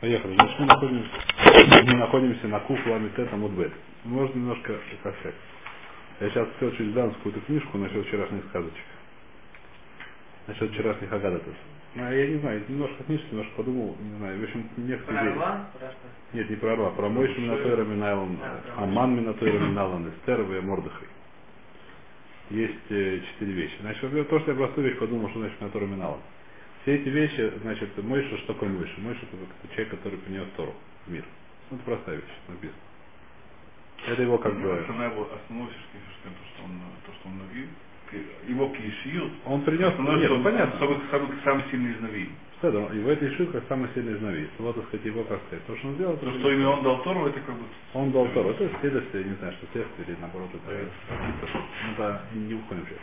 Поехали. Значит, мы находимся на Куф Ламитет Амудбет. Можно немножко как. Я сейчас все чуть дам какую-то книжку насчет вчерашних сказочек. Насчет вчерашних агадатов. Я не знаю, немножко книжки, немножко подумал, не знаю. В общем, не хочу верить. Нет, не про Орла. Про Мойши Минатойра Минайлан, Аман Минатойра Минайлан, Эстер и Мордыхай. Есть четыре вещи. Значит, во-первых, то, что я простую вещь подумал, что значит Минатойра Минайлан. Все эти вещи, значит, Мойша, что такое Мойша? Мойша — это человек, который принес Тору в мир. Это простая вещь, написано. Это его как бы... Основная его основывающая то, что он навил, его кишил. Он принес... Нет, понятно. Самый сильный из навил. Его это ишил как самый сильный из навил. Вот, так сказать, его как сказать. То, что он делал... То, что именно он дал Тору, это как бы... Он дал Тору. Это следствие, не знаю, что следствие или наоборот. Это не уходим сейчас.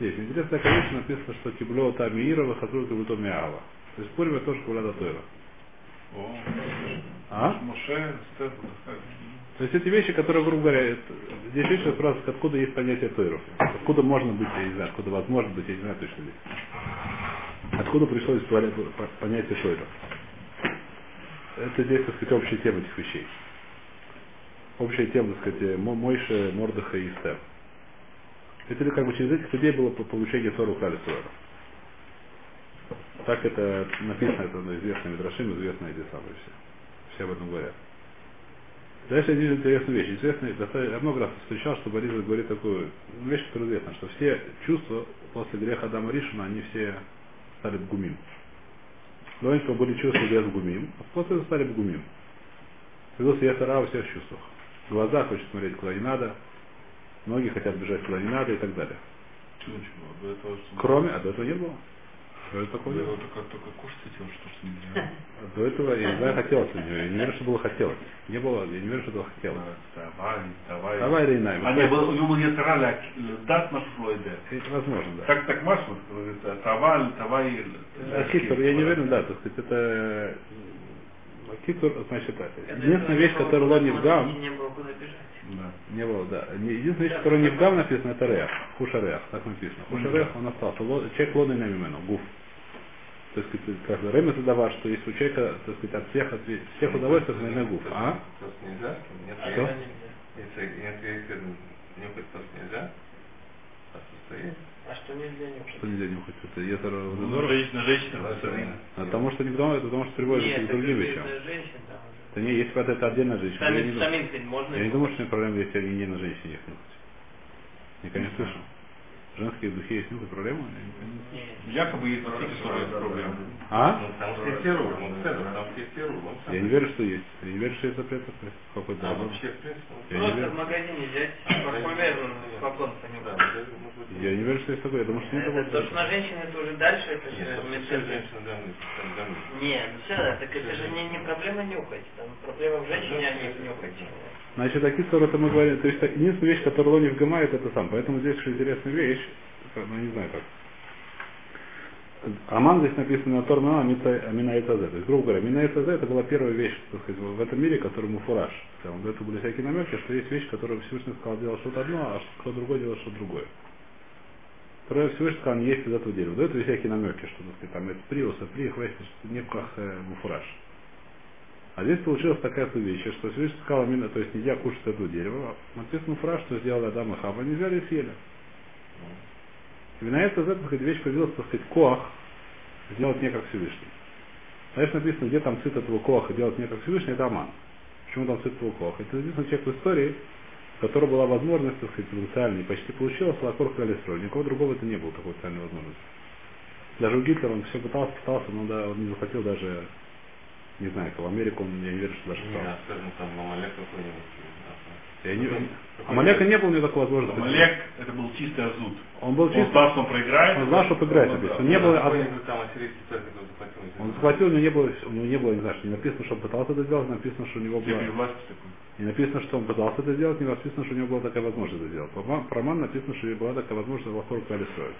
Здесь интересная вещь, написано, что Кибло Тамиирова Хазрук Кибло Тамиава. То есть Пурим тоже Кибло Татойра. То есть эти вещи, которые, грубо говоря, здесь еще раз, откуда есть понятие Тойров. Откуда можно быть, я не знаю, откуда возможно быть, я не знаю точно здесь. Откуда пришлось понятие Тойров. Это здесь, так сказать, общая тема этих вещей. Общая тема, так сказать, Мойше, Мордыха и Эстер. Это как бы через этих людей было получение Тору Кали Суэра. Так это написано, это известный Мидрашим, известные эти самые все. Все об этом говорят. Дальше я вижу интересную вещь. Я много раз встречал, что Борис говорит такую вещь, которая известна, что все чувства после греха Адама Ришона, они все стали бгумим. До этого были чувства без бгумим, а после этого стали бгумим. Появился ясара во всех чувствах. Глаза хочет смотреть куда не надо. Многие хотят бежать куда не надо и так далее. Чего? Кроме, а до этого не было. До этого такого не было. Только кушать хотел, что нельзя. До этого, я не знаю, хотелось у него. Я не верю, что было хотелось. Не было, я не верю, что было хотелось. Давай, Рейнай. А не было, у него был ясраля, дат наш флойде. Возможно, да. Так машина, говорится, давай. Кипер, я не уверен, да, так сказать, это... Кипер, значит, единственная вещь, которую Лони в Гам... Не было куда бежать. Да. Не было, да. Единственная вещь, которая не в Гам написана, это Реах. Хуш-Реах, так написано. Хуш-Реах, он остался. Человек Лони на Мимену, Гуф. То есть, как бы, Рэм задавал, что если у человека, так сказать, от всех удовольствий, на имя Гуф. А? Тост нельзя? Что? Если нюхать тост нельзя, а состоит? А что нельзя нюхать? Что нельзя нюхать? Это езеро... Ну, женщина. Потому что не потому, это потому, что приводит к другим вещам. Да не, если бы это отдельно женщина. Я не думаю, что у меня проблема, если они не на женщине их нюхать. Никогда не слышал. В женских духе есть нюхать проблема? Якобы есть проблема. А? Я не верю, что есть. Я не верю, что есть запрет какой-то. Да, вообще, в принципе. Просто в магазине взять парфюмер, поклониться не надо. Я не верю, что есть такое. Я думаю, что нет такого. Потому что на женщин это уже дальше, это же... Нет, ну все, так это же не проблема нюхать. Проблема в женщине, а не нюхать. Значит, такие ссоры, это мы говорим. То есть, единственная вещь, которую Лони вгамает, это сам. Поэтому здесь еще интересная вещь. Ну, не знаю как. Аман здесь написано на Тормена Амина и Тазе. То есть, грубо говоря, Амина и Тазе это была первая вещь, так сказать, в этом мире, которому фураж. До этого были всякие намеки, что есть вещь, которую Всевышний сказал делать что-то одно, а кто другой делал что-то другое. Второе, Всевышний сказал, не есть из этого дерева. До этого всякие намеки, что, так сказать, там, это приуса, прихватит, не в ках фураж. А здесь получилась такая вещь, что Всевышний сказал, то есть нельзя кушать с этого дерева. Написано фураж, что сделали Адам и Хава, они взяли и съели. Именно это, так сказать, вещь появилась, так сказать, коах, сделать не как Всевышний. Знаешь, написано, где там цит этого коаха делать не как Всевышний, это Аман. Почему там цит этого коаха? Это единственный человек в истории, у которого была возможность, так сказать, потенциальная, почти получилась, Лакор Калистрой. Никого другого это не было, такой потенциальной возможности. Даже у Гитлера он все пытался, но да, он не захотел даже, не знаю, в Америку он, я не верю, что даже пытался. Амалека не было у него такой возможности. Амалек это был чистый азут. Он был чистый. Он знал, что он проиграет. Он знал, что проиграет. Он схватил, но не было, не знаю, что не написано, что он пытался это сделать, написано, что у него была. Не написано, что он пытался это сделать, не написано, что у него была такая возможность это сделать. Про Аман написано, что у него была такая возможность Лахор Кали строить.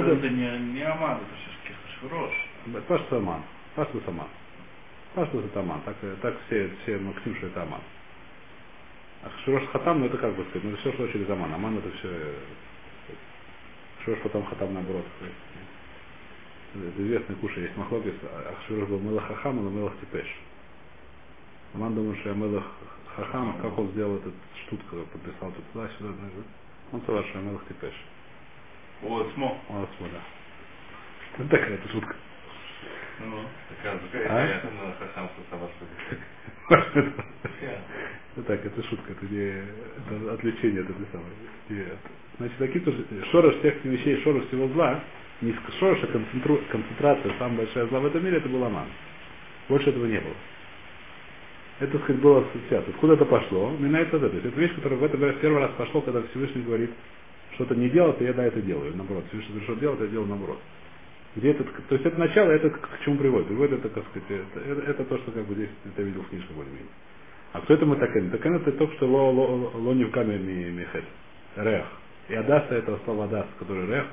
Это не Аман, это все-таки Хашвирош. Паш Саман. Паш Саман. Так все максим, что это Аман. Хашвирош Хатам, ну это как бы сказать, ну это все, что через Аман это все... Хашвирош Хатам наоборот. это известный кушай, есть махлокис, Ахашвирош был Мелах Хахам, но Мелах Типеш. Аман думает, что я Мелах Хахам, как он сделал этот штук, когда подписал туда-сюда, он сказал, что я Мелах Типеш. Он отсмо, да. Это такая шутка. Так, это шутка, это не отвлечение от этой самой. Значит, такие тоже шорош всех вещей, шорош всего зла, не шорош, а концентрация, самая большая зла в этом мире, это был Аман. Больше этого не было. Это, так сказать, было сейчас. Откуда это пошло? Минает вот это. Это вещь, которая в этом первый раз пошло, когда Всевышний говорит, что-то не делать, и я да это делаю. Наоборот, Всевышний говорит, что делать, я делаю наоборот. Где это, то есть это начало, это к чему приводит? Приводит это, так сказать, это то, что как бы здесь я видел в книжке более-менее. А кто это мы такен? Такен это только что лони в камере мехет. Рех. И Адаса это слово Адас, который Рех.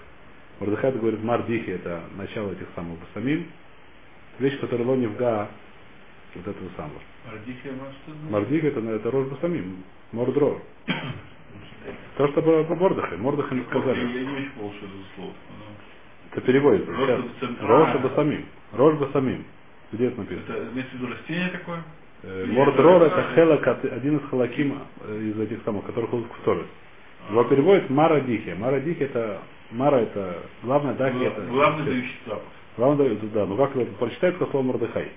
Мордыхай говорит Мардихи, это начало этих самых самим. Вещь, которая лони в га вот этого самого. Мардихи это рож басамим. Мордрор. То, что было по Мордыхе. Мордыхе не сказали. Я не понял, что это за слово. Это переводится. Роша басамим. Рож басамим. Где это написано? Это имеется в виду растение такое? Мордрор это хелак, один из халаким из этих самых, которых он кусторит. Его переводит Мара Дихи. Мара Дихи это Мара это главное Дахи это. Главное дающий запах. Главное дающий, да. Ну как его прочитают как слово Мордыхай?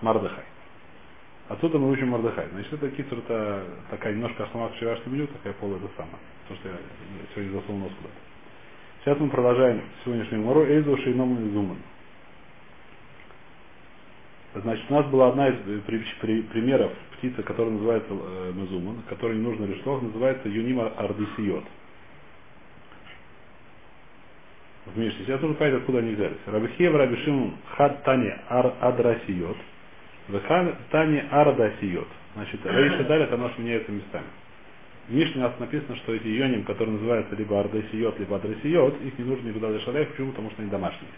Мордыхай. Отсюда мы учим Мордыхай. Значит, это кицур это такая немножко основа вчерашнего меню, такая пола это самая. То, что я сегодня засунул нос куда-то. Сейчас мы продолжаем сегодняшний мору Эйзу Шейном Изуман. Значит, у нас была одна из примеров птицы, которая называется Мезуман, которой не нужно лишь слов, называется Юнима Ардусиот. В Мишне. Сейчас нужно понять, откуда они взялись. Рабихев Рабишимун Хад Тани Адрасиот, Вехан Тани Ардасиот. Значит, Рейш и Далит, оно же меняется местами. В Мишне у нас написано, что эти Йоним, которые называются либо Ардасиот, либо Адрасиот, их не нужно никуда лишалять. Почему? Потому что они домашние.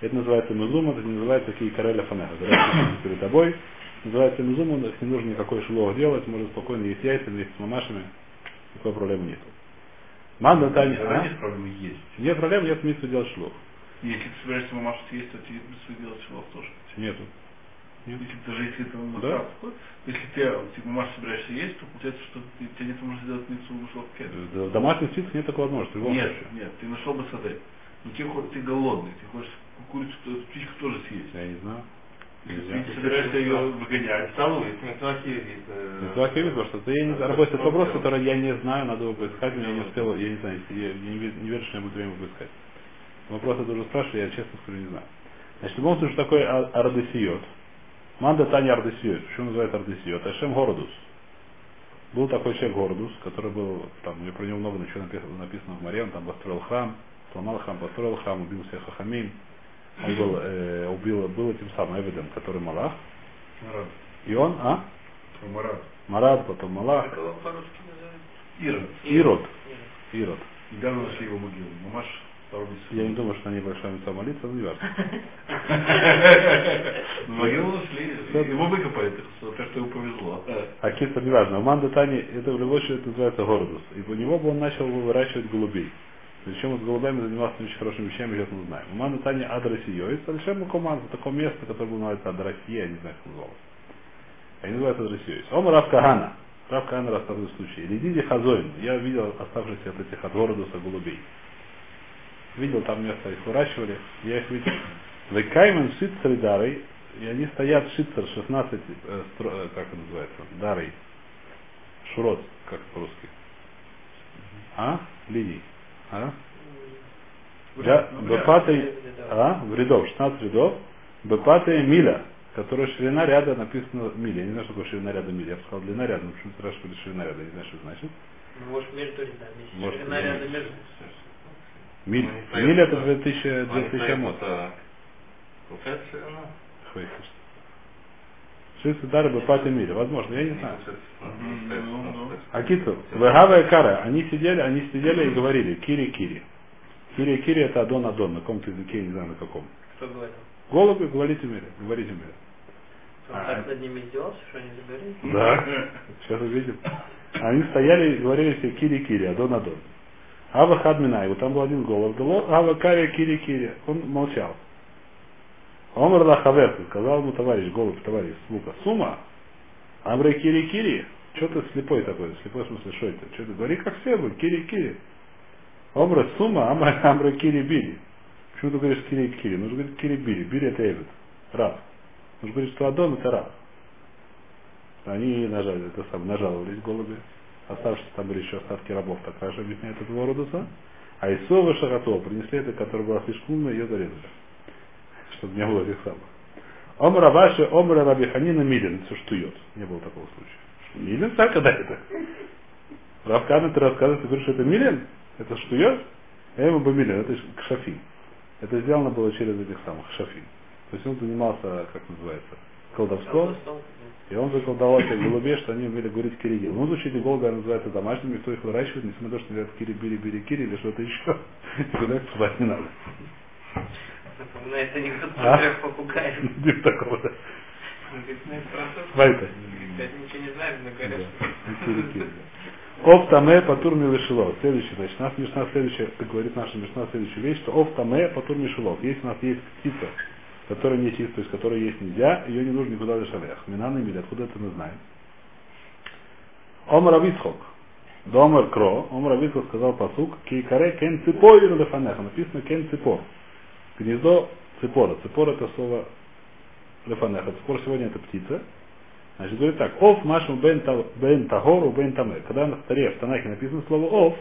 Это называется мезуман, это не называется кейкареля фанеха. Перед тобой. Называется мезуман, их не нужно никакой шелох делать, можно спокойно есть яйца, есть с мамашами, никакой проблемы нету. Манда Тани. Нет проблем есть. Нет проблем, нет смысла делать шелох. Если ты собираешься мамашу съесть, то тебе нет смысла делать шелох тоже. Нету. Нет. Если даже если это мусор, если ты мамашу собираешься есть, то получается, что тебе нет возможности делать мицу шелохке. В домашних птицах нет такой возможности. Нет, ты нашел бы сады. Но ты голодный, ты хочешь курицу, птичку тоже съесть. Я не знаю. Если ты собираешься ее выгонять, столу, если Мецвахевит, потому что я не работаю этот вопрос, который я не знаю, надо его поискать, но я не успел, я не знаю, я не верю, что я буду время поискать. Вопрос я тоже спрашиваю, я честно скажу, не знаю. Значит, в любом случае, что такое Ардесиот? Манда Таня Ардесиот, почему называют Ардесиот? Ашем Городус. Был такой человек Городус, который был, там, про него много ничего написано в Маре, он там построил храм, сломал храм, построил храм, убил всех хахамим. Он был, был этим самым Эвидом, который Малах. Марат. И он, Марат, потом Малах. Это он по-русски называется? Ирод. Недавно нашли его могилу. Мамаш, я не думаю, что они большая мица молиться, но не важно. Могилу нашли, его выкопали, так что ему повезло. А киста не важно. Манда Тани, это в любом случае называется Городус. И у него бы он начал выращивать голубей. Причем с голубями занимался не очень хорошими вещами, сейчас мы знаем. Манда Тани Адрасиоис, совершенно команда, такое место, которое называется Адрасия, я не знаю, как называлось. Они называются Адрасиоис. Он Рав Кагана расставил случай. Лидиди Хазоин, я видел оставшихся от этих от Городуса голубей. Видел там место, их выращивали, я их видел. Векаймен Шитцер и Дарой, и они стоят Шитцер 16, как это называется, Дарой, Шурот, как по-русски. Лидий. В рядов, 16 рядов, Бепатая миля, которая ширина ряда написана миля. Я не знаю, что такое ширина ряда миля. Я бы сказал длина ряда, но почему страшно, что это ширина ряда, я не знаю, что значит. Может, между рядами. Ширина ряда между. Миля это 2000 амод. Получается ширина? Хватит. Ширина дары Бепатая миля. Возможно, я не знаю. Акицу, Вегава и Кара, они сидели и говорили, Кири-Кири. Кири-Кири это Адон-Адон, на каком-то языке, я не знаю на каком. Кто говорил? Голубы, говорите мире. Он так над ними сделался, что они заговорили? Да, сейчас увидим. Они стояли и говорили все Кири-Кири, Адон-Адон. Ава Хадминайву, там был один голос. Ава Кария Кири Кири. Он молчал. Омар Лахавер, сказал ему товарищ, голубь, товарищ, Лука, Сума, Амре Кири Кири, что ты слепой такой, слепой в смысле, что это? Что ты говори, как все вы, Кири Кири. Омра Сума, Амре Кири Бири. Почему ты говоришь Кири Кири? Нужно говорить Кири Бири. Бири это Эвид, раб. Нужно говорить, что Адон это раб. Они нажали, это сам, нажаловались голуби. Оставшиеся там были еще остатки рабов, так же объясняет этого Родоса. А Исова Шахатова принесли это, которая была слишком умная, ее зарезали. Чтобы не было этих самых. Омра ваши, омра рабиханина милин, все штует. Не было такого случая. Милин, так, когда это? Равкана, ты рассказываешь, ты говоришь, это милин? Это штует? Я ему бы милин, это кшафи. Это сделано было через этих самых кшафи. То есть он занимался, как называется, колдовством. И он заколдовал этих голубей, что они умели говорить киригил. Ну, звучит голубя, называется домашними, кто их выращивает, несмотря на то, что говорят кири-бири-бири-кири или что-то еще. Куда их посылать не надо. Напоминает анекдот про трех попугаев. Нет такого, да. Вайта. Кстати, ничего не знаем, но говорят, что... Оптаме патур милышилов. Следующий, значит, нас мишна следующая, как говорит наша мишна следующая вещь, что оптаме патур милышилов. Если у нас есть птица, которая не чистая, то есть которую есть нельзя, ее не нужно никуда дешевле. Минана и Миля, откуда это мы знаем? Омар Авицхок, Домар Кро, Омар Авицхок сказал пасук, Кейкаре кен ципой лефанеха, написано кен ципор, гнездо ципора, ципор это слово лефанеха, ципор сегодня это птица, значит говорит так, ов машем бен тагору бен таме, когда на старе в Танахе написано слово ов,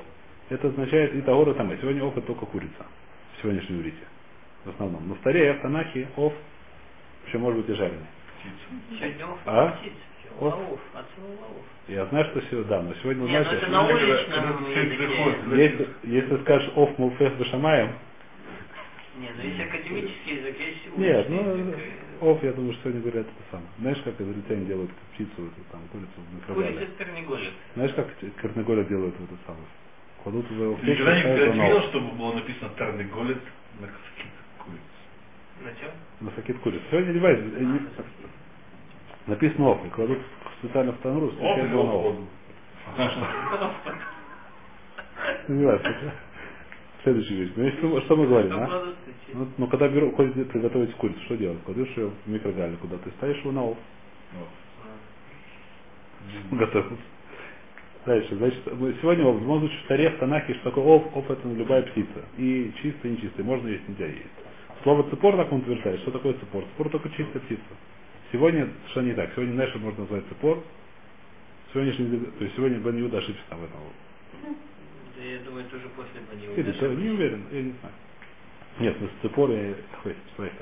это означает и тагор и таме, сегодня ов это только курица, в сегодняшнем иврите. В основном. Но в Таре, в Танахе, ов, еще может быть и жареный. Сегодня ов, а? Ов. Я знаю, что сегодня, да, но сегодня узнаю, что... Это на уличном языке. Если скажешь ов, мулфех, бешамаем... Нет, ну есть академический язык, есть уличный язык. Нет, ну, ов, я думаю, что сегодня говорят это самое. Знаешь, как из рецепта делают птицу, там, курицу в микроволновке? Курица в Корнеголе. Знаешь, как Корнеголе делают это самое? Кладут в ов. Никогда не видел, чтобы было написано Корнеголе на каске. На чем? На сакит куриц. Сегодня девайс. Написано ов. Кладут специально в танру. Ов. Не важно. Следующий вещь. Что мы говорим, а? Ну, когда беру, хочешь приготовить курицу, что делать? Кладешь ее в микрогаль, куда ты ставишь его на ов. Готовился. Дальше. Значит, сегодня ов. Можно звучит в Таре, в Танахе, что такое ов. Ов это любая птица. И чистая, и нечистая. Можно есть, нельзя есть. Слово цепор, так он утверждает, что такое цепор? Цепор только чистая птица. Сегодня что не так. Сегодня Нэша можно назвать цепор. Сегодняшний, то есть сегодня Бен Юда ошибся там в этом. Да я думаю, это уже после Бен Юда. Или что, не уверен, я не знаю. Нет, ну цепор я хватит.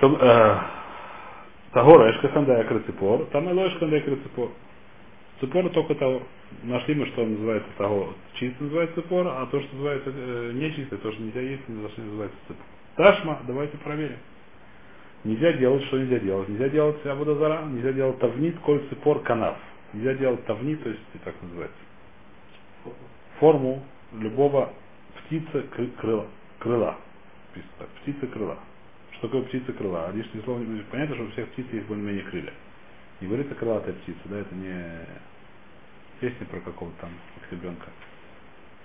Там Тагора, Эшкасанда Якра Цепор, там Эло Эшкасанда Якра Цепор. Цепор только Тагор. Нашли мы, что называется того, чисто называется цепор, а то, что называется нечистое, то, что нельзя есть, не должно называться цепор. Ташма, давайте проверим. Нельзя делать, что нельзя делать. Нельзя делать абудазара, нельзя делать тавнит, коль цепор канав. Нельзя делать тавнит, то есть так называется. Форму любого птица крыла. Птица крыла. Что такое птица крыла? Лишнее слово не будет понятно, что у всех птиц есть более-менее крылья. Не говорится крылатая птица, да, это не песня про какого-то там ребенка.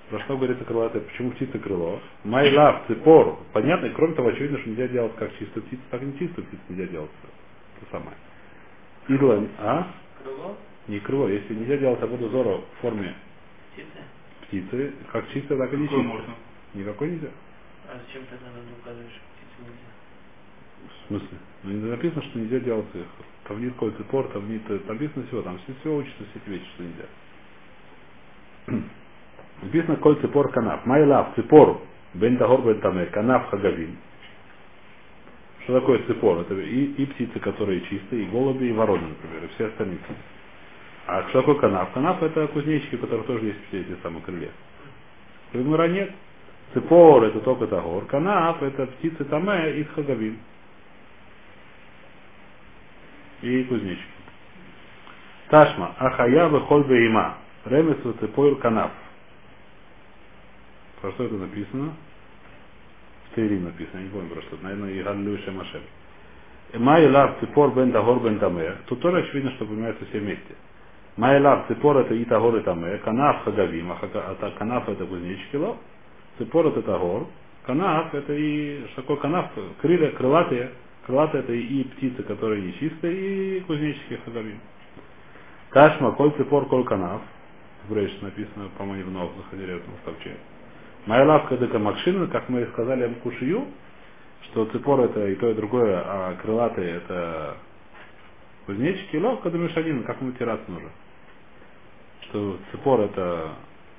Про что говорится крылатая, почему птица крыло? My love, цепор. Понятно, и кроме того, очевидно, что нельзя делать как чистую птицу, так и не чистую птицу нельзя делать. Это самое. Идла, а? Крыло? Не крыло, если нельзя делать ободу зора в форме птицы, как чистая, так и не чистая. Можно? Никакой нельзя. А зачем тогда надо указывать, что птицу нельзя? В смысле? Ну не написано, что нельзя делать их. Там нет какой-то цепор, там нет, написано всего, там все учится, все эти вещи, что нельзя. Написано коль цепор канав. Майлав, цепор, бентагор бентаме, канав хагавин. Что такое цепор? Это и птицы, которые чистые, и голуби, и вороны, например, и все остальные птицы. А что такое канав? Канав это кузнечики, у которых тоже есть все эти самые крылья. Крыльмыра нет. Цепор это только тагор. Канав это птицы таме и хагавин. И кузнечик. Ташма. Ахаявы хольбе има. Ремесу цепойл канав. Про что это написано? В Таирим написано, я не помню про что. Наверное, и Галлюша Машем. Май лав цепор бен тагор бен таме. Тут тоже очевидно, что понимается все вместе. Майлар, цепор это и тагор и таме, канаф хагавим, а канаф это кузнечики лав, цепор это тагор, канаф это и, что такое канаф, крылья, крылатые это и птицы, которые нечистые, и кузнечики хагавим. Ташма, коль цепор, коль канаф, в Рейш написано, по-моему, в Нов заходили в этом ставче. Майлавка дека макшина, как мы сказали об кушию, что цепор это и то и другое, а крылатые это кузнечики, лав, когда мешанин, как мы тираться нужно. Что цепор это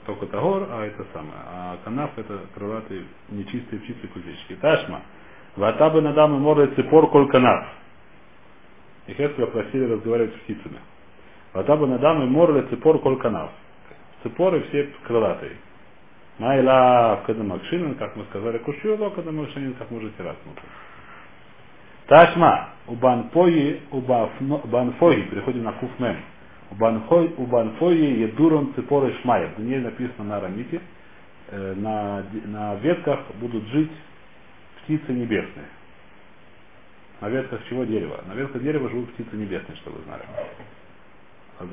только тагор, а это самое. А канав это крылатые, нечистые птицы кузнечики. Ташма. Ватабы надамы море цепор коль канав. И Хескеля просили разговаривать с птицами. Ватабы надамы море цепор коль канав. Цепоры все крылатые. Майла кадамакшинин, как мы сказали, кушью, ло кадамакшинин, как мы же тираснул. Ташма. У банфои, переходим на куфмен. У банфои едурон цепоры шмаев. В ней написано на арамите, на ветках будут жить птицы небесные. На ветках чего дерева? На ветках дерева живут птицы небесные, что вы знали.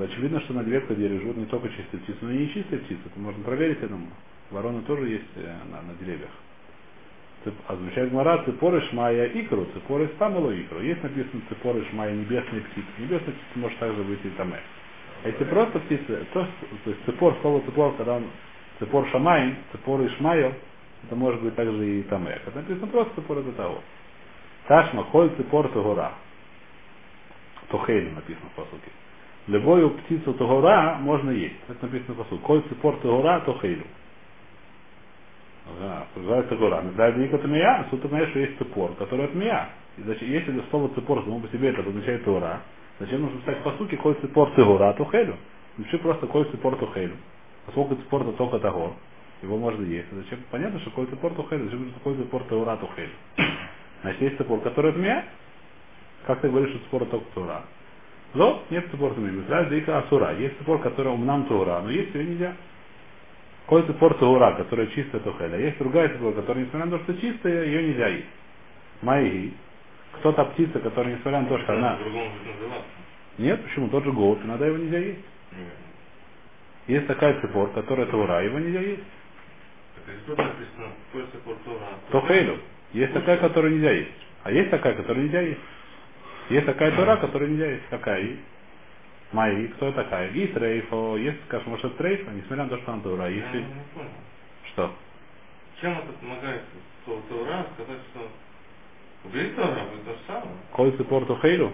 Очевидно, что на ветках дерева живут не только чистые птицы, но и нечистые птицы. Это можно проверить, я думаю. Вороны тоже есть на деревьях. Озвучает Гмара цепоры шмая икру, цепоры стамолу икру. Есть написано цепоры шмая небесные птицы. Небесные птицы может также быть и тамэ. Эти просто птицы, то есть цепор, слово цепор, когда он цепор шамай, цепоры шмая, это может быть также и тамэ. Это написано просто цепор это того. Ташма, коль цепор тогора. Тухейна написано в посуке. Любую птицу тогора можно есть. Это написано в посуке. Коль цепор тогора, тухейну. Называется гора. Называется не котмия, а суток, знаешь, что есть цепор, который от меня. Если слово цепор, само по себе это означает гора, зачем нужно писать по сути, коль цепор цегора, то хейлю? Напиши просто коль цепор то хейлю. Поскольку цепор то только того, его можно есть. Зачем? Понятно, что коль цепор то хейлю, зачем нужно коль цепор цегора, то хейлю? Значит, есть цепор, который от меня, как ты говоришь, что цепор только цегора. Но нет цепор от меня, называется дика асура. Есть цепор, который умнам цегора, но есть ее нельзя. Коль цепор цегора, которая чистая, то хеля. Есть другая цепора, которая, несмотря на то, что чистая, ее нельзя есть. Майги. Кто-то птица, которая, несмотря на то, что она... Нет, почему? Тот же голубь, иногда его нельзя есть. Есть такая цепор, которая цегора, его нельзя есть. То хейлю. Есть такая, которую нельзя есть. А есть такая, которую нельзя есть. Есть такая цегора, которую нельзя есть. Какая есть? Майи, кто такая? И трейфо, есть, скажем, может трейфа, несмотря на то, что она дура. Если... Я не понял. Что? Чем это помогает слово дура сказать, что убери дура, вы то же самое? Коль цепор то хейлю?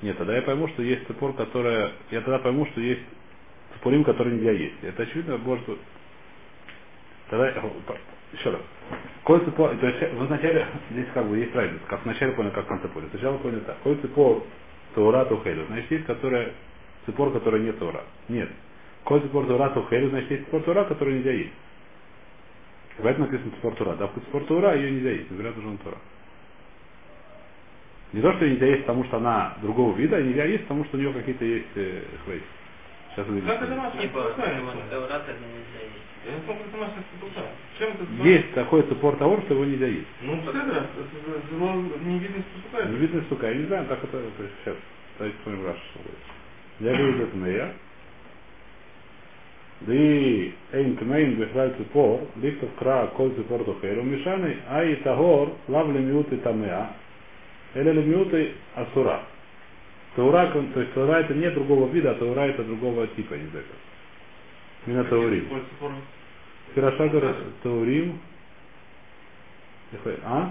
Нет, тогда я пойму, что есть цепор, которая... Я тогда пойму, что есть цепорим, который нельзя есть. Это очевидно, может... Тогда... Еще раз. Коль цепор... То есть вначале... Здесь как бы есть разница. Как вначале понял, как в конце понял. Сначала понял так. Коль цепор тура то хейлю. Значит, есть, которая... Цепор, который нет тура. Нет. Коль цепор тура, то хейлю, значит, есть цепор тура, который нельзя есть. Поэтому написано цепор тура. Да, цепор тура, ее нельзя есть. Нельзя нужен тура. Не то, что ее нельзя есть, потому что она другого вида, а нельзя есть, потому что у нее какие-то есть хвей. Сейчас увидим. Как это наша тура, то нельзя есть? Я не помню, это наша цепора. Чем это цепор? Есть такой цепор того, что его нельзя есть. Ну, вот это невидность сука. Невидность сука. Я не знаю, как это... Сейчас. Давайте вспомним Раши, что будет. Я говорю, это моя. Ди эйнкмейн бихлай цепор, лихтов кра коль цепор тухейру, мишаны, а и тагор лав лемиуты тамеа, или лемиуты асура. Таура, то есть таура это не другого вида, а таура это другого типа, не знаю. Мина таурим. Хирашагар таурим. А?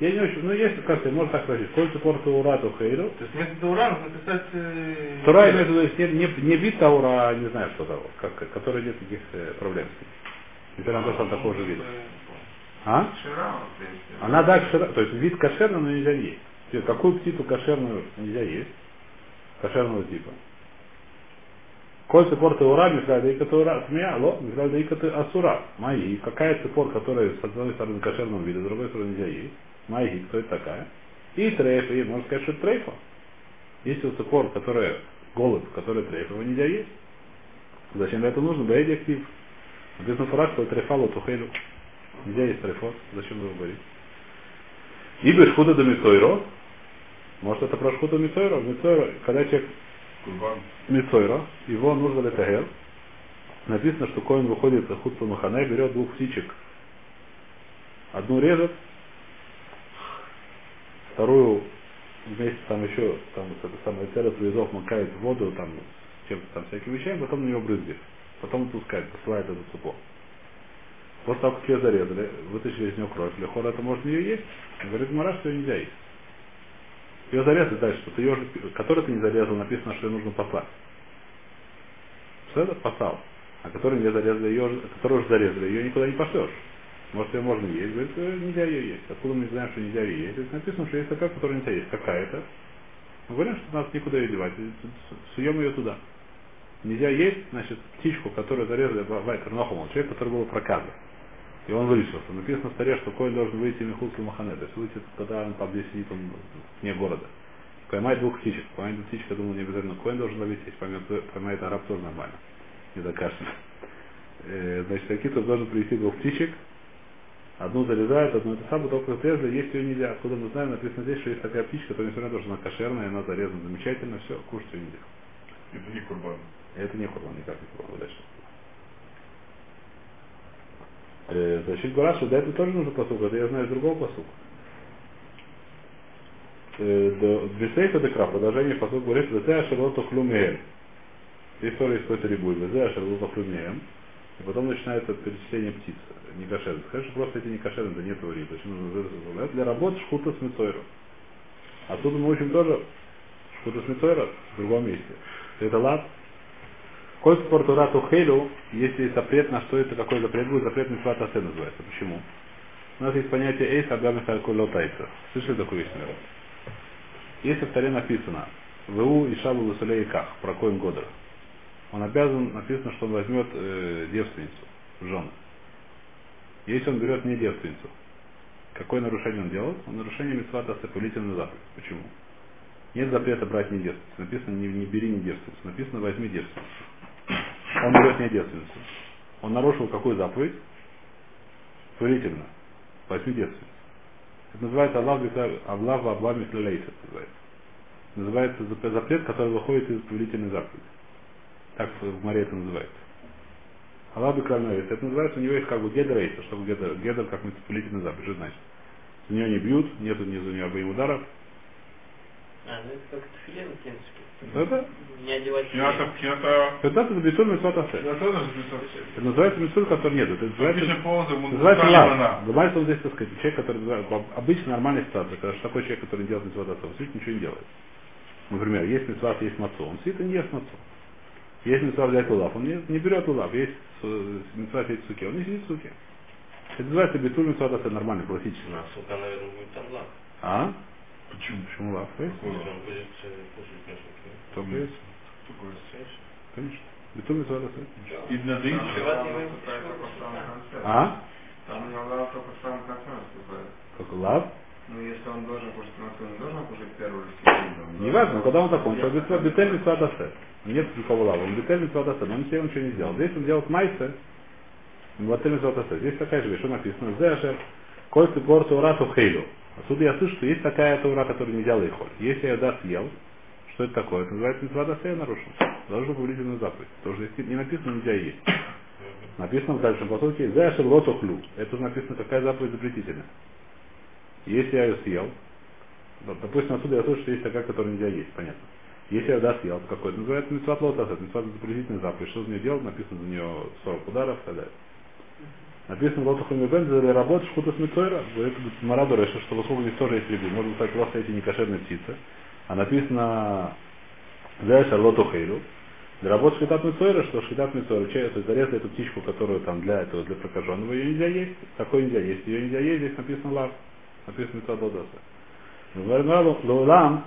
Я не очень, ну если как-то, можно так сказать, коль цепор таура тухейру. То есть вместо таура нужно написать... Таура имеет в виду не вид таура, а не знаю что того, который нет таких проблем с ним. Несмотря на то, что он такого же вида. А? Шира, она да, кшира, то есть вид кошерный, но нельзя есть. То есть какую птицу кошерную нельзя есть? Кошерного типа. Коль цепор таура, мифральдаика таура, смея, ло, мифральдаика асура. Майи, какая цепор, которая с одной стороны кошерного вида, с другой стороны нельзя есть? Майги, кто это такая? И трейфа, и можно сказать, что трейфа. Если у цепор, которая голубь, которая трейфа, его нельзя есть. Зачем для этого нужно? Да и диактив. Написано фраз, что трейфа лотухейлю. Нельзя есть трейфа. Зачем его говорить? И бешхуда до митойро. Может это про шхуда митойро? Митойро, когда человек Мицойра, его нужно летагер. Написано, что коин выходит из Хуцу Махане, берет двух птичек. Одну режет, вторую вместе там еще, там вот это самое церковь резов макает в воду, там чем-то там всякими вещами, потом на него брызгает, потом отпускает, посылает это цепо. После того, как ее зарезали, вытащили из нее кровь, лихор это можно ее есть, говорит Мараш, что ее нельзя есть. Ее зарезали дальше, что ты ее же, которую ты не зарезал, написано, что ее нужно послать. Что это? Послал. А которую не зарезали, ее, которую же зарезали, ее никуда не пошлешь. Может, ее можно есть, говорит, нельзя ее есть. Откуда мы знаем, что нельзя ее есть? Написано, что есть такая, которая нельзя есть. Какая это? Мы говорим, что надо никуда ее девать, суем ее туда. Нельзя есть, значит, птичку, которую зарезали Вайтер Нохамон, человек, который был проказан. И он вылечился. Написано в старе, что коин должен выйти Михуцу Махане, то есть выйти, когда он там здесь сидит, он вне города. Поймает двух птичек. Поймает двух птичек, я думаю, не обязательно. Коин должен ловить, если поймает араб, тоже нормально. Не закашляет. Значит, какие-то должен привести двух птичек. Одну зарезают, одну это самое, только отрезали, есть ее нельзя. Откуда мы знаем, написано здесь, что есть такая птичка, которая все равно тоже она кошерная, она зарезана замечательно, все, кушать ее нельзя. Это не курбан. Это не курбан, никак не курбан. Дальше. Значит, говорят, что да, это тоже нужно посука, это я знаю из другого посука. Бесейфа декра, продолжение посука говорит, везея шарлоту хлюмеем. Здесь тоже есть какой-то рибуль, везея шарлоту хлюмеем. И потом начинается перечисление птиц, не кошерных. Скажешь, просто эти не кошерные, да нет его риба. Почему нужно заявлять? Для работы шхута с мицойра. Отсюда мы учим тоже шхута с мицойра в другом месте. Это лад. Коль спортурату хейлю, если есть запрет, на что это, какой запрет будет, запрет митцват асе называется. Почему? У нас есть понятие эйс абгам михалькулло тайца. Слышали такую вещь, народ? Если в таре написано ВУ и шабу высулей и ках, про коин годра, он обязан, написано, что он возьмет девственницу, жену. Если он берет не девственницу, какое нарушение он делает? Он нарушение митцват асе, повелительный заповедь. Почему? Нет запрета брать не девственницу. Написано не бери не девственницу. Написано возьми девственницу. Он берет не девственницу. Он нарушил какую заповедь? Творительно. Возьми девственницу. Это называется Аллах Абла Михлялейса. Называется запрет, который выходит из творительной заповеди. Так в море это называется. Аллах Бекрамелейса. Это называется, у него есть как бы гедрейса, чтобы гедр как творительный заповедь. Что значит? За нее не бьют, нету внизу у нее обоим ударов. Ну это как тфилин, в принципе. Это? Не одевать тфилин. Это митсуль митсват асе. Это называется митсуль, который нет. Это называется лав. Называется он здесь, так сказать, человек, который обычно нормальная ситуация, когда такой человек, который не делает митсват асе, он сидит, ничего не делает. Например, есть митсват, есть мацо, он сидит и не ест мацо. Есть митсват взять улав, он не берет улав. Есть митсват есть суки, он не сидит в суке. Это называется митсуль митсват асе, нормальный, классический. А сука, наверное, будет там лав. А? Почему лав? Есть? Там есть? Конечно. Битум и свадос. И на дым? А? Там на лав только в самом конце наступает. Как лав? Ну если он должен кушать, он не должен кушать первую секунду. Не важно, когда он закончил. Битель и свадос. Нет никакого лава. Он битель и свадос. Но он ничего не сделал. Здесь он делает майса. Битель и свадос. Здесь такая же вещь. Что написано? Зэшер. Кольцы борту урату хейлю. Отсюда я слышу, что есть такая тура, которую не делает холь. Если я ее да съел, что это такое? Это называется митцва да се нарушил. Должен повелительную заповедь. Потому что здесь не написано нельзя есть. Написано в дальнейшем потоке «Зе ашерлоту хлю». Это написано какая заповедь запретительная. Если я ее съел, допустим, отсюда я слышу, что есть такая, которую нельзя есть, понятно. Если я ее да съел, то какой это называется митцва лотас, это митцва запретительная заповедь. Что за нее делать? Написано за нее 40 ударов и так далее. Написано Лотухами Бенза, или работаешь худо с Мицойра, это Марадо решил, что вокруг них тоже есть рибу. Может быть, просто эти некошерные птицы. А написано Зайша Лотухейру. Для работы шхитат Мицойра, что шхитат Мицойра, то есть зарезали эту птичку, которую там для этого, для прокаженного, ее нельзя есть. Такой нельзя есть, ее нельзя есть, здесь написано Лав, написано Мицадодаса. Говорим, Лулам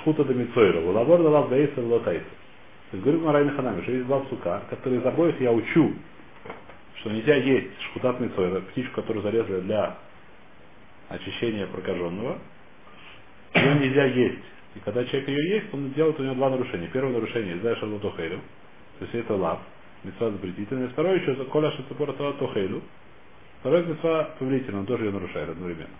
Шхута до Мицойра, Лулабор Лав Дейса Лотайса. То есть говорим Марайна Ханами, что есть два сука, которые из обоих я учу, что нельзя есть шхутат мицойра, птичку, которую зарезали для очищения прокаженного, ее нельзя есть. И когда человек ее ест, он делает у него два нарушения. Первое нарушение – «Зайша лотохейлю», то есть это лав, митцва запретительная. Второе еще – «Коля шатапора лотохейлю». Второе – митцва повелительная, он тоже ее нарушает одновременно.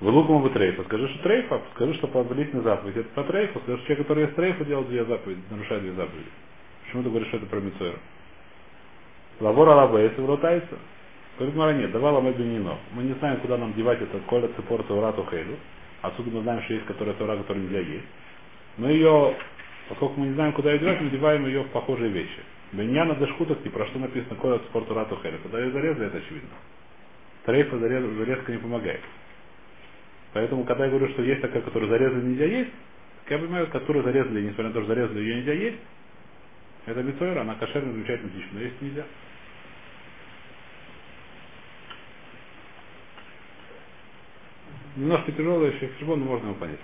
В лукому бы трейфа. Скажи, что трейфа, скажи, что поблизительная заповедь. Это по трейфу, скажи, что человек, который из трейфа делал две заповеди, нарушает две заповеди. Почему ты говоришь, что это про мицуэра? Лавор алабэйс и вратайса. Говорит, Мара, нет, давала мы бенино. Мы не знаем, куда нам девать этот коля цепор Таура Тухейду. Отсюда мы знаем, что есть которая Таура, которую нельзя есть. Мы ее, поскольку мы не знаем, куда ее девать, мы деваем ее в похожие вещи. Беньяна Дешхуток, и про что написано коля цепор Таура Тухейду. Когда ее зарезали, это очевидно. Трейфа зарезка не помогает. Поэтому, когда я говорю, что есть такая, которую зарезали, нельзя есть, так я понимаю, которую зарезали, несмотря на то, что зарезали, ее нельзя есть, это мицуэра, она кошерная, замечательная дичь, но есть нельзя. Немножко тяжелое еще хешбон, но можно его понять.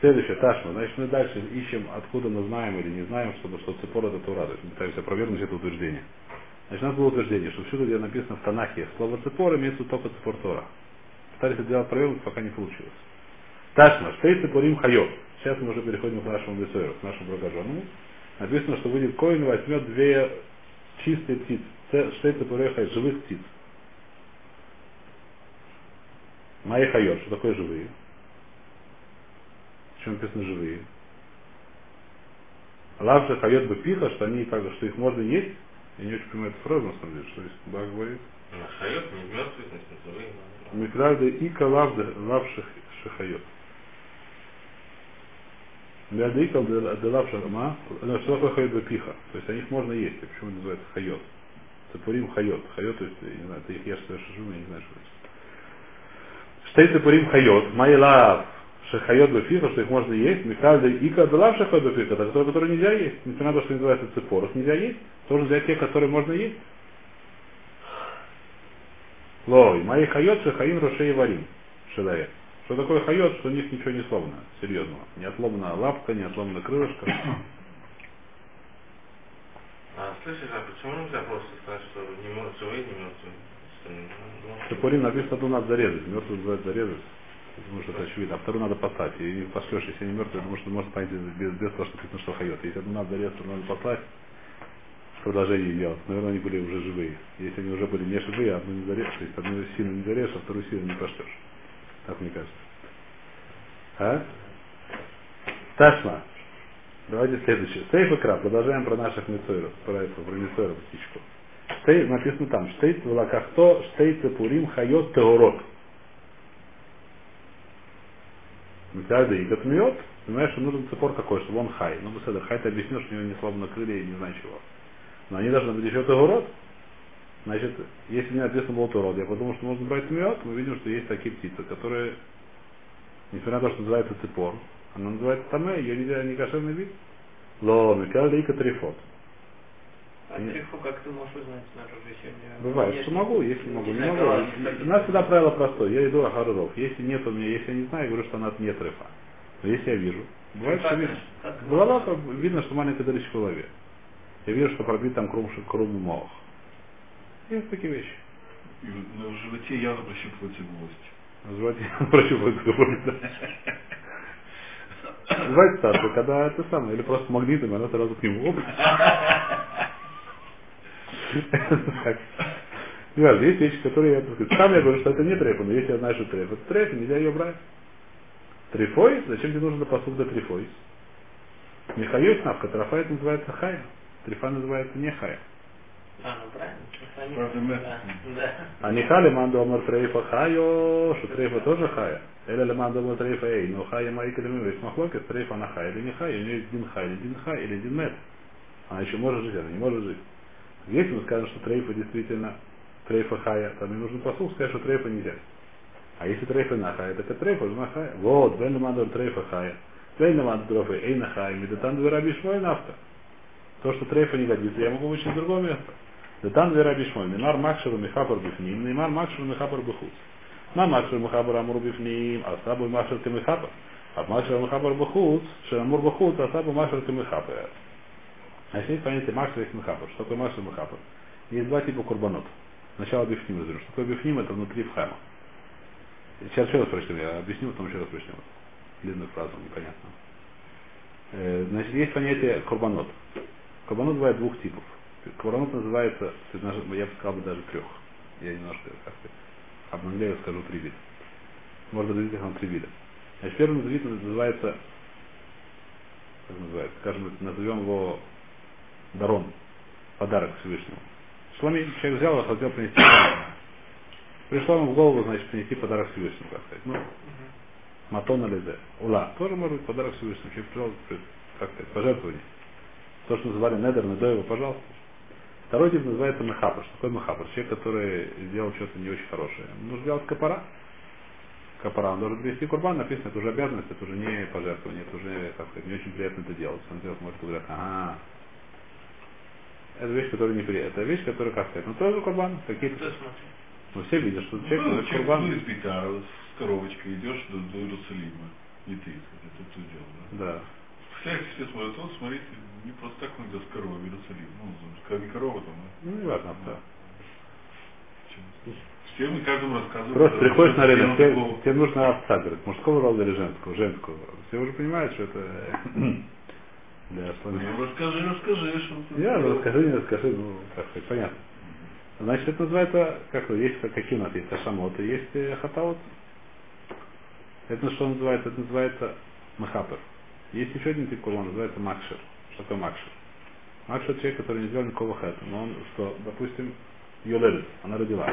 Следующее, Ташма. Значит, мы дальше ищем, откуда мы знаем или не знаем, что цепор это Тора. То есть мы пытаемся опровергнуть это утверждение. Значит, у нас было утверждение, что всюду, где написано в Танахе, слово цепор имеется только цепор Тора. Пытались это дело провернуть, пока не получилось. Ташма, штейцы Пурим Хайо. Сейчас мы уже переходим к нашему бисеру, к нашему бракоженному. Написано, что выйдет Коин возьмет две чистые птицы. Штейцы Пурим Хайо, живых птиц. Майи Хайо, что такое живые? В чем написано живые? Лав же Хайот бы пиха, что они так, что их можно есть. Я не очень понимаю эту фразу, на самом деле, что здесь Бах говорит. Хайот не мертвый, но живые. Микрады ика лав шахайот. Микрады ика лав шахма. Что такое хайот бепиха? То есть о них можно есть. Почему называется хайот? Цепурим хайот. Хайот, то есть, я не знаю, ты их ешь, что я шажу, я не знаю, что это. Штей цепурим хайот. Май лав шахайот бепиха, что их можно есть. Микрады ика лав шахайот бепиха. Это которые нельзя есть. Несмотря на то, что называется цепор, их нельзя есть. Тоже для тех, которые можно есть. Лой, мои хайот, шахаим, рушей и варим. Шедаэ. Что такое хайот, что у них ничего не сломано, серьезного. Не отломана лапка, не отломана крылышко. А слышишь, а почему нельзя просто сказать, что не может живые, не мертвые? Шапурим написано, что надо зарезать. Мертвые называют зарезать, потому что это очевидно. А вторую надо послать. И не пошлешь, если они мертвые, потому что можно понять без того, что написано, что хайот. Если одну надо зарезать, то надо послать. Продолжение делать. Наверное, они были уже живые. Если они уже были не живые, одну не зарежешь, то есть одну сильно не зарежешь, а вторую сильно не пошлешь. Так мне кажется. А? Ташма. Давайте следующее. Стейф и краб. Продолжаем про наших мицуэров. Про мицуэров птичку. Штейт, написано там. Штейт в лакахто, штейт цепурим, хайот, теорот. Митады и готмиот. Понимаешь, что нужен цепор какой, чтобы он хай. Ну, беседа, хай ты объяснишь, что у него не слабо на крылья и не знаю чего. Но они должны быть еще тегород. Значит, если мне написано было тегород, я подумал, что можно брать мед, мы видим, что есть такие птицы, которые, несмотря на то, что называется цепор, она называется тамэ, ее нельзя не кошерный вид. Ло, микалейка трифот. А трифу как ты можешь узнать на развлечение? Бывает, что могу, если могу, не могу. У нас всегда правило простое, я иду ахаруров. Если нет у меня, если я не знаю, я говорю, что она не трифа. Но если я вижу, бывает, что видно. Голова, видно, что маленькая дырочка в голове. Я вижу, что пробит там крум мох. Есть такие вещи. И в животе явно прощупывается гвоздь. В животе явно прощупывается гвоздь. Бывает старше, когда это самое, или просто магнитами, она сразу к нему. Есть вещи, которые я так сказать. Сам я говорю, что это не треф, но если я знаю, что треф, это треф, нельзя ее брать. Трефой? Зачем тебе нужен посуд до трефой? Михаил Снавка, трафайт называется хая. Трифа называется не хая. А, ну правильно. А не хали мандомар трейфа хайо, что трейфа тоже хая. Или лемандомар трейфа эй, но хая майкалиму, есть махлокет, трейфа на хая или не хая, у нее есть дин хай или дин хай или дин мед. Она еще может жить, она не может жить. Если мы скажем, что трейфа действительно трейфа хая, то мне нужно послух сказать, что трейфа нельзя. А если трейфа на хая, так это трейфа уже на хая. Вот, бен лемандомар трейфа хая, бен лемандомар трейфа эй на хая, медитан дверабишмой нафта. То, что трейфа не годится, я могу вычислить в другое место. Да там две рабишмой. Минар макшер михабар бифним, неймар макшер михабар бихуц. На макшер михабар амур бифним, а сабу макшер михабар. А макшер михабар бихуц, шерамур бихуц, а сабу макшер михабар. Значит, есть понятие макшер и михабар. Что такое макшер михабар? Есть два типа курбанот. Сначала бифним разберем. Что такое бифним? Это внутри вхама. Сейчас еще раз прочтем, я объясню, потом еще раз прочтем. Длинную фразу, непонятно. Значит, есть понятие курбанот. Курбанот бывает двух типов. Курбанот называется, я бы сказал даже трех. Я немножко, обновляю, скажу три вида. Можно разделить их на три вида. Значит, первый вид называется, скажем, назовем его даром, подарок Всевышнему. Шломи, человек взял и хотел принести. Пришло ему в голову, значит, принести подарок Всевышнему, как сказать. Ну, матон ализе. Ула. Тоже может быть подарок Всевышнему. Человек пришел, как сказать, пожертвование. То, что называли недер, недоево, пожалуйста. Второй тип называется махапр. Что такое махапр? Человек, который сделал что-то не очень хорошее. Нужно делать капара. Капара. Он должен принести курбан, написано, это уже обязанность, это уже не пожертвование, это уже, так сказать, не очень приятно это делать. Он делает, может, говорят, ага. Это вещь, которая неприятная. Это вещь, которая, как сказать, ну тоже курбан, какие-то... Ну все видят, что человек... Ну, человек курбан из Питера, с коробочкой идешь до Иерусалима. И ты, это кто делал, да? Да. Все смотрят, вот смотрите, не просто так надо с коровой в Иерусалим. Ну, не корова там, да? Ну, не важно, да. Все мы каждому рассказываем. Просто приходишь на рынок, тебе нужно овца, говорит, мужского рода или женского? Женского. Все уже понимают, что это... Да, что... Ну, расскажи, что... Я расскажи, ну, так сказать, понятно. Значит, это называется, как есть, какие у нас есть ашамоты, есть хатаот. Это что называется? Это называется махапер. Есть еще один тип курбана, называется макшер. Что такое макшер? Макшер — человек, который не сделал никакого хэта. Но он, что, допустим, юлелит, она родила.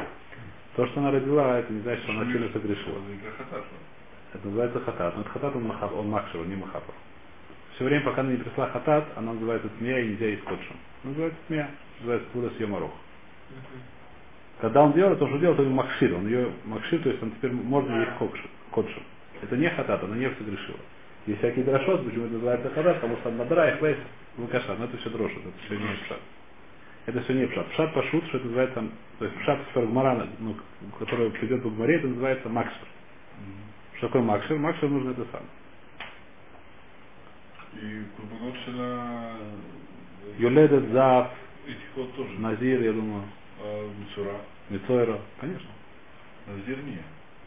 То, что она родила, это не значит, что она сильно согрешила. Это называется хатат. Но это хатат, он макшер, он не махапар. Все время, пока она не пришла хатат, она называется тмия и нельзя есть кодшем. Называется тмия, называется туда с йомарох. Когда он делает, то, что делает, он макшир. Он ее макшир, то есть он теперь можно есть кодшем. Это не хатат, она не согрешила. Есть всякие дрошос, почему это называется хадат, потому что надра и хлейс лукаша, но это все дрошит, это все не пшат. Это все не пшат. Пшат пашут, что это называется, то есть пшат сфергмарана, ну, который придет в море, это называется макшер. Что такое макшер? Макшер нужно это сам. И Курбаношина... Юледет, Заав, Назир, я думаю. Мицура. Мицуэра, конечно. Назир не.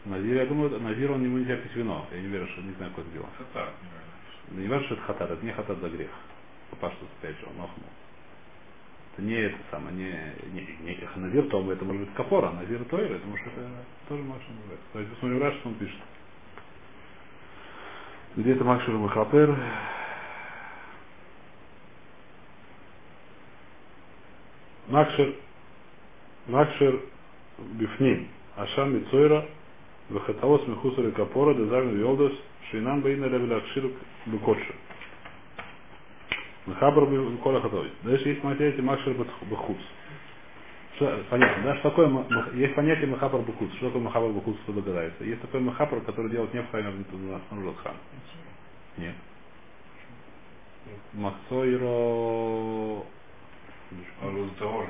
Назир, я думаю, Назир, он ему нельзя пить вино. Я не верю, что не знаю, как это дело. Хатар. Не важно, что это хатар. Это не хатар за грех. Папа что-то опять же, он охнул. Это не это самое, не Назир Том, это может быть капора, а Назир Тойра, потому что это тоже макшер называется. То есть, посмотрим раз, что он пишет. Где это макшер махапер? Макшер бифним. Ашам и Цойра. Выхаталось мехусар и капора, дезагн виолдос, шейнам бейна левелакшир бекотшир. Махабр бекола хатовит. Дальше есть понятие макшир бекхус. Понятно, да? Что такое, есть понятие махабр бекхус. Что такое махабр бекхус, кто догадается? Есть такой махабр, который делает не в хайме, а снаружи храм. Нет. Махсойро... Роздаор.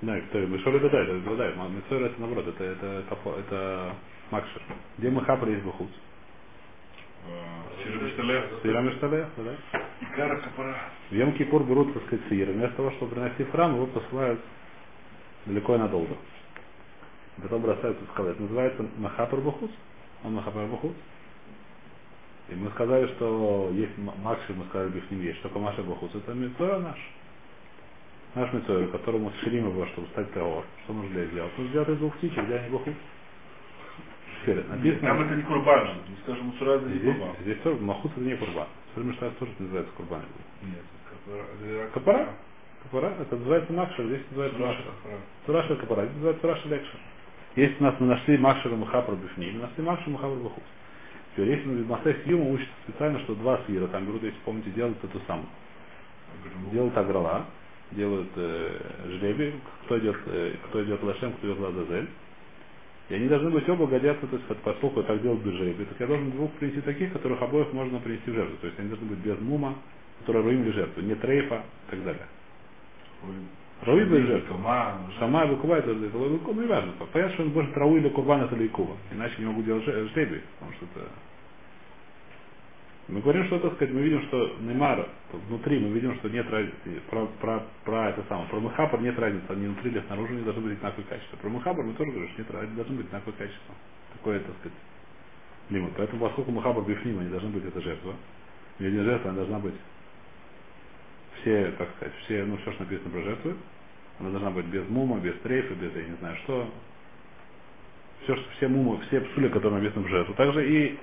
Да, кто мы что гадает, Мицойра это наоборот, это макшер. Где махапр есть бахуц? Сыра мишталех, да? Икара капара. В Йом-Кипур берут, так сказать, сыр. Вместо того, чтобы приносить в храм, его посылают далеко и надолго. Потом бросают в скалы. Это называется махапр бахуц. Он махапр бахуц. И мы сказали, что есть макшер, мы сказали, что их не есть. Что такое макшер бахуц? Это Мицойра наш. Наш мецой, которому сширим его, чтобы стать таор. Что нужно для этого? Нужно взять из двух птичек, взять не буху. Там это не курбан же. Мы скажем, мусура это не курбан. Здесь тоже, махус это не курбан. Сормиштас тоже называется курбан. Нет, капара. Капара, это называется макшер, здесь называется макшер. Сурашер капара, здесь называется сурашер лекшер. Если у нас мы нашли макшера махапра бифни, мы нашли макшера махапра буху. Теперь, если на Масех Юма учится специально, что два свира там берут, если помните, делают эту самую. Делают аграла. Делают жребий, кто идет лашем, кто идет лазазель. И они должны быть оба годятся, то есть поскольку так делают без жребий. Так я должен двух принести таких, которых обоих можно принести в жертву. То есть они должны быть без мума, которые руимли жертву, нет рейфа и так далее. Руим без жертвы. Шама и выкува это ну и важно. Понятно, что он больше траву или курбан это лейкува. Иначе не могу делать жребий, потому что это. Мы говорим, что, так сказать, мы видим, что Неймар, внутри мы видим, что нет разницы, про Махапар нет разницы, они внутри или снаружи, они должны быть одинаковые качества. Про Махапар мы тоже говорим, что нет разницы, должны быть одинаковые качества. Такое, так сказать, лимит. Поэтому, поскольку Махапар бифним, они должны быть, это жертва. И один жертва, она должна быть все, так сказать, все, ну, все, что написано про жертвы. Она должна быть без мума, без трейфа, без я не знаю что. Все, что все мумы, все псули, которые написаны в жертву. Также и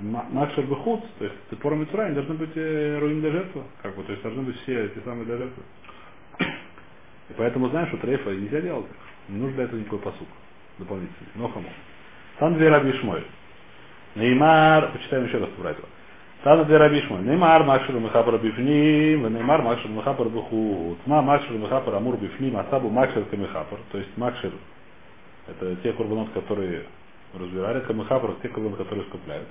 Макшер Бехуц, то есть Цепор Мицура, они должны быть руин для жертвы, как бы, то есть должны быть все эти самые для жертвы. И поэтому знаем, что трейфа нельзя делать. Не нужно для этого никакой посуд дополнительный. Но хаму. Тандви Раби Ишмаэль. Неймар, почитаем еще раз в радио. Тандви Раби Ишмаэль. Неймар Макшер Мехапар Бифним, Неймар Макшер Мехапар Бехуц. Ма Макшер Мехапар Амур Бифним, Асабу Макшер Камехапар. То есть Макшер — это те курбанот, которые разбирали, камехапар — те курбанот, которые скупляют.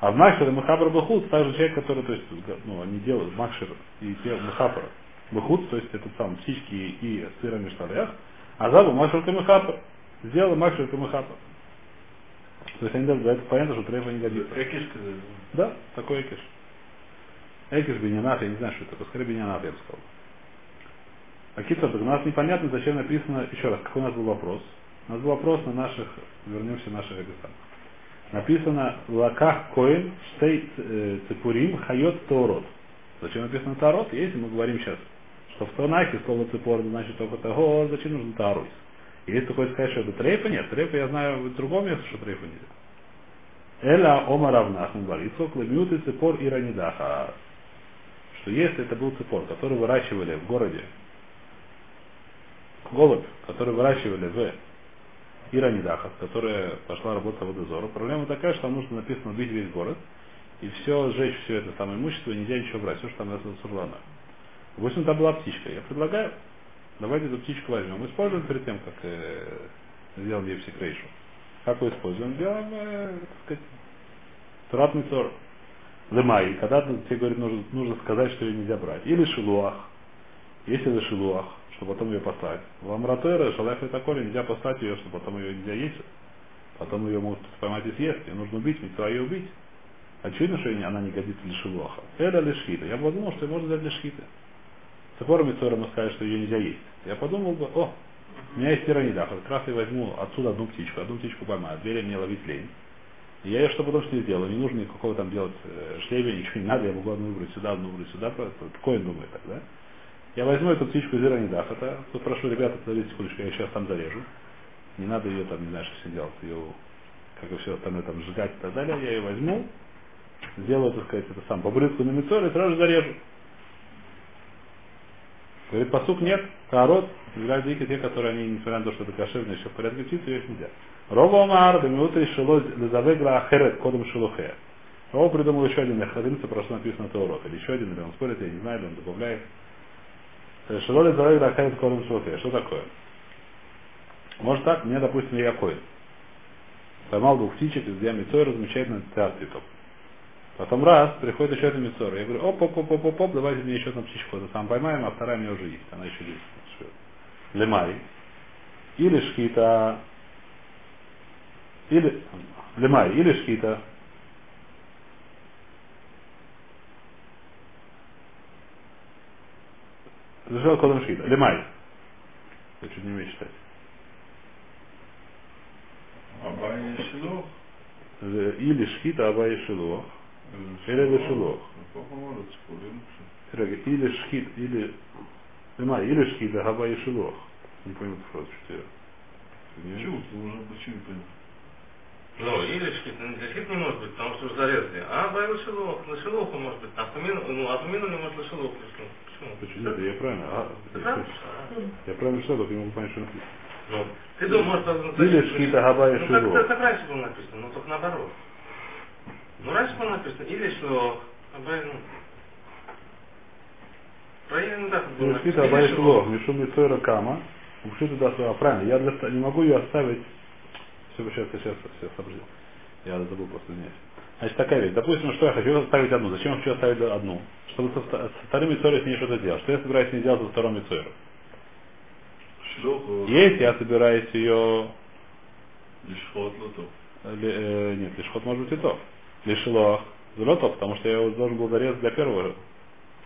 А в Макшер и Мехапар Бехуц также человек, который, то есть, ну, они делают Макшер и те Мехапар Бехуц, то есть это там птички и сыра мишталях. А забу Макшер Камехапар. Сделал Макшер Камехапар. То есть они даже дают понятно, что трефа не годится. Экиш, сказали? Да, такой экиш. Экиш бенинат, я не знаю, что это. Скорее бенинат, я бы сказал. А китер, так у нас непонятно, зачем написано, еще раз, какой у нас был вопрос. У нас был вопрос на наших, вернемся в наших описаниях. Написано «Лаках коэн штей цепурим хайот таорот». Зачем написано «таорот»? Если мы говорим сейчас, что в Танахе слово «цепор» значит только «таорот», зачем нужно «таорот»? Если ты хочешь сказать, что это трейфа, нет. Трейфа я знаю в другом месте, что трейфа нет. Эля омаравна ахмубалицу, клабиуты цепор и ранидаха. Что если это был цепор, который выращивали в городе, голубь, который выращивали в Иранидахах, которая пошла работа водозора, проблема такая, что там нужно написано бить весь город и все, сжечь все это самое имущество, и нельзя ничего брать, все, что там названо сурлана. В общем, там была птичка. Я предлагаю, давайте эту птичку возьмем. Используем перед тем, как сделаем ей псикрейшу. Как мы используем? Делаем, так сказать, туратный цор. Лемай, когда тебе говорит, нужно сказать, что ее нельзя брать. Или шилуах, если это шилуах, чтобы потом ее поставить. В амратера, шалафе такое, нельзя поставить ее, чтобы потом ее нельзя есть. Потом ее могут поймать и съесть. Ее нужно убить, митцва ее убить. Очевидно, что она не годится для шилуаха. Это для шхита. Я бы подумал, что ее можно взять для шхита. Цепор Мицора мы сказали, что ее нельзя есть. Я подумал бы, о, у меня есть тиранидах, как раз я возьму отсюда одну птичку поймаю, двери мне ловить лень. И я ее что потом что не сделаю, не нужно никакого там делать шлебе, ничего не надо, я могу одну выбрать сюда, просто такое думаю так, да? Я возьму эту птичку из Иранидахата, попрошу, ребята, подождите секундочку, я ее сейчас там зарежу. Не надо ее там, не знаю, что все делать, ее, как и все остальное, там сжигать и так далее, я ее возьму, сделаю, так сказать, это сам, побрызгу на Мицор и сразу же зарежу. Говорит, пасук нет, таарот, являются дикие те, которые они, несмотря на то, что это кошерные, еще в порядке птицы, ее их нельзя. Роба Омар, Демиутри, Шило, Лизавегла, Ахерет, Кодом Шилухе. Роба придумал еще один эхадинца, про что написано Таурот. Или еще один, или он спорит, я не знаю, или он добавляет. Шило, Лизавегла, Ахерет, Кодом Шилухе. Что такое? Может так, мне, допустим, я коин. Поймал двух птичек из диамицой, размечает на цветок. Потом раз, приходит еще один мицор. Я говорю, оп, давайте мне еще там птичку это сам поймаем, а вторая у меня уже есть. Она еще есть. Лемай. Или шхита. Или. Лемай, или шхита. Зажал кодом шхита. Лемай. Я чуть не умею читать. Абай и шилох. Или шхита, абай и шилох. Или шилох. Или шхит, или шхит, агаба и шилох. Не понял эту фразу, что я. Почему? Почему не понял? Ну, или шхит, шхит не может быть, потому что уже зарезали. А агаба и шилох, на шилоху может быть. Атумину не может на шилоху. Почему? Почему? Нет, я правильно. Я правильно читал, только не могу понять, что написано. Ну, ты думаешь, что... Или шхит, агаба и шилох. Ну, как раньше было написано, но только наоборот. Ну, раньше было написано, или что Абай, ну... Правильно, да, было написано. Абай Шилох, Мишу Мицойра Кама, Уши туда сюда. Правильно, я не могу ее оставить... Все, сейчас сообразил. Я забыл просто, извиняюсь. Значит, такая вещь. Допустим, что я хочу оставить одну. Зачем я хочу оставить одну? Чтобы со вторым Мицойрой с ней что-то делать. Что я собираюсь не делать со вторым Мицойрой? Если я собираюсь ее... Лишхот Лотов. Нет, Лишхот может быть и то. Лишило золотов, потому что я его должен был зарезать для первого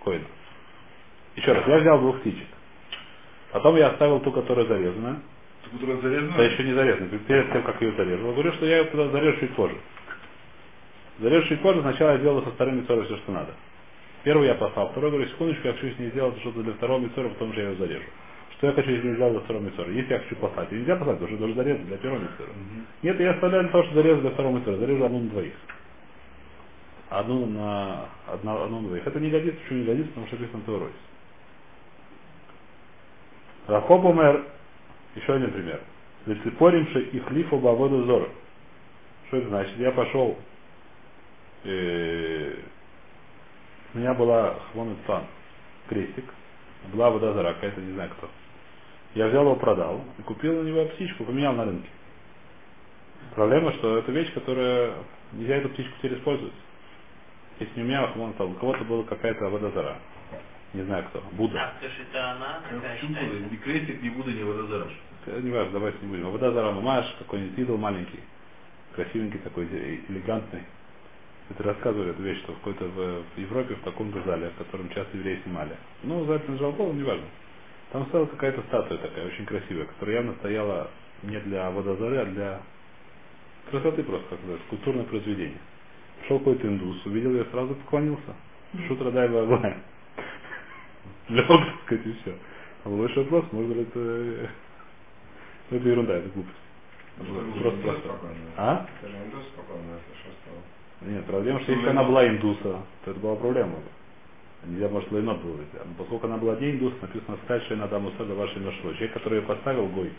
коина. Еще раз, я взял двух птичек. Потом я оставил ту, которая зарезана. Ту, которая зарезана? Да, еще не зарезана. Перед тем, как ее зарезал. Говорю, что я ее туда зарежу чуть позже. Зарежу чуть позже, сначала я делал со вторым мицором все, что надо. Первый я послал, второй говорю, секундочку, я хочу с ней сделать что-то для второго мицора, потом же я ее зарежу. что я хочу измельчать для второго мицора. Если я хочу послать, и нельзя послать, потому что должен зарезать для первого мицора. Нет, я оставляю для того, что зарезать для второго мицора, зарежу одну на двоих. Одну на двоих. Это не годится, почему не годится, потому что написано Торойс. Рахоб умер, еще один пример. Если поримши и хлифу баводу зора. Что это значит? Я пошел, у меня была хвонет сан, крестик, была вода зора, какая-то не знаю кто. Я взял его, продал и купил на него птичку, поменял на рынке. Проблема, что это вещь, которая нельзя эту птичку теперь использовать. Если не у меня, а у кого-то была какая-то вода зора. Не знаю кто. Будда. А, скажи, это она? Почему Будда? Ни крестик, ни Будда, ни вода зора. Не важно, давайте не будем. А вода зора мамаш, какой-нибудь идол маленький, красивенький такой, элегантный. Это рассказывали эту вещь, что в какой-то в Европе, в таком-то зале, в котором часто евреи снимали. Ну, зале нажал голову, не важно. Там стояла какая-то статуя такая, очень красивая, которая явно стояла не для водозары, а для красоты просто, как называется, культурное произведение. Шел какой-то индус, увидел ее, сразу поклонился. Шутра дай бай-бай. Лег, так сказать, и все. А большой вопрос, может быть, это ерунда, это глупость. Просто. А? Это же индус спокойно, это что стало? Нет, проблема, что если она была индуса, то это была проблема. Нельзя, может, лайнот было нельзя. Но поскольку она была не индус, написано «Стать, что я надам усада вашей нашло». Человек, который ее поставил, гой,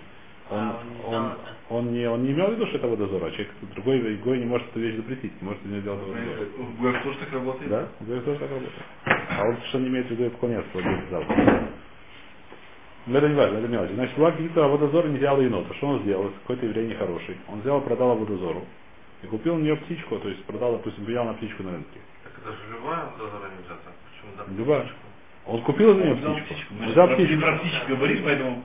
он не имел в виду, что это водозора, а человек другой гой не может эту вещь запретить, не может из нее делать водозора. В гоях тоже так работает? Да, в гоях тоже так работает. А он совершенно не имеет в виду и отклоняться, вот здесь зал. Но это не важно, это мелочь. Значит, была какие-то водозора, не взял лайнот. А что он сделал? Какой-то еврей нехороший. Он взял и продал водозору. И купил у нее птичку, то есть продал, допустим, поел на птичку на рынке. Так это же любая водозора нельзя, так? Почему за любая? Он купил у нее птичку. Взял птичку.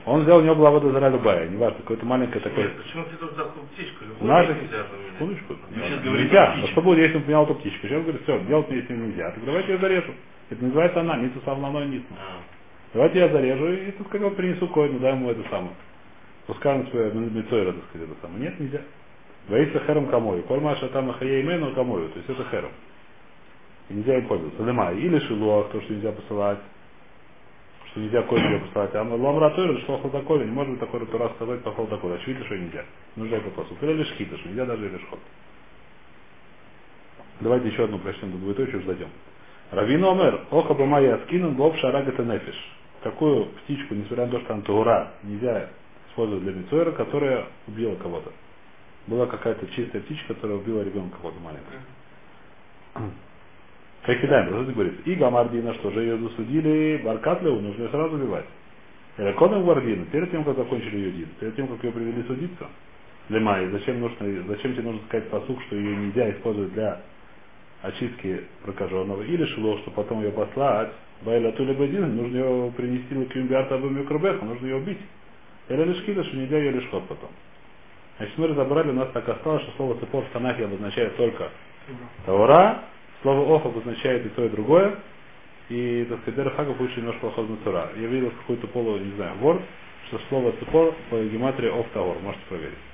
Он взял, у него была водозора любая, неважно, какой-то маленькая такой. Почему ты тут закупил птичку? Наши секундочку. Нельзя. А что будет, если он понял эту птичку? Сейчас говорит, все, делать мне с ним нельзя. Так давайте я зарежу. Это называется она, ница основной ница. Давайте я зарежу и тут как он принесу коину, дам ему это самое. Пускай он свое мицойра, так сказать, это самое. Нет, нельзя. Боится хером камою. Кормаша там ахаяймену камою. То есть это хером. И нельзя им пользоваться. Лема. Или шилуах, то, что нельзя посылать. Что нельзя кое-что посылать. А ламратойр, что холодокове. Не может быть такой раз сказать по холодокове. Очевидно, что нельзя. Нужно это посылать. Или шхита, что нельзя даже или шхот. Давайте еще одну прочтем до двоеточия, уже зайдем. Равину омер. Оха бамая скинун боб шарагата нефиш. Какую птичку, несмотря на то, что антура, нельзя использовать для мицойра, которая убила кого-то. Была какая-то чистая птичка, которая убила ребенка какого-то маленького. Хакидаем, что ты говоришь? И гамардина, что же ее засудили, баркатлеву нужно сразу убивать. Элаконом гвардина, перед тем, как закончили ее дин, перед тем, как ее привели судиться, для Майи, зачем тебе нужно сказать посух, что ее нельзя использовать для очистки прокаженного, или шило, что потом ее послать, байляту либо дин, нужно ее принести лакюмбиарта в микробеха, нужно ее убить. Или лишь кида, что нельзя ее лишь ход потом. Значит, мы разобрали, у нас так осталось, что слово «цепор» в Танахе обозначает только «таура», слово «ох» обозначает и то, и другое, и, так сказать, «дерхагов» учили немножко «лохозна цура». Я видел какую-то полу, не знаю, вор, что слово «цепор» по гематрии «ох-таур», можете проверить.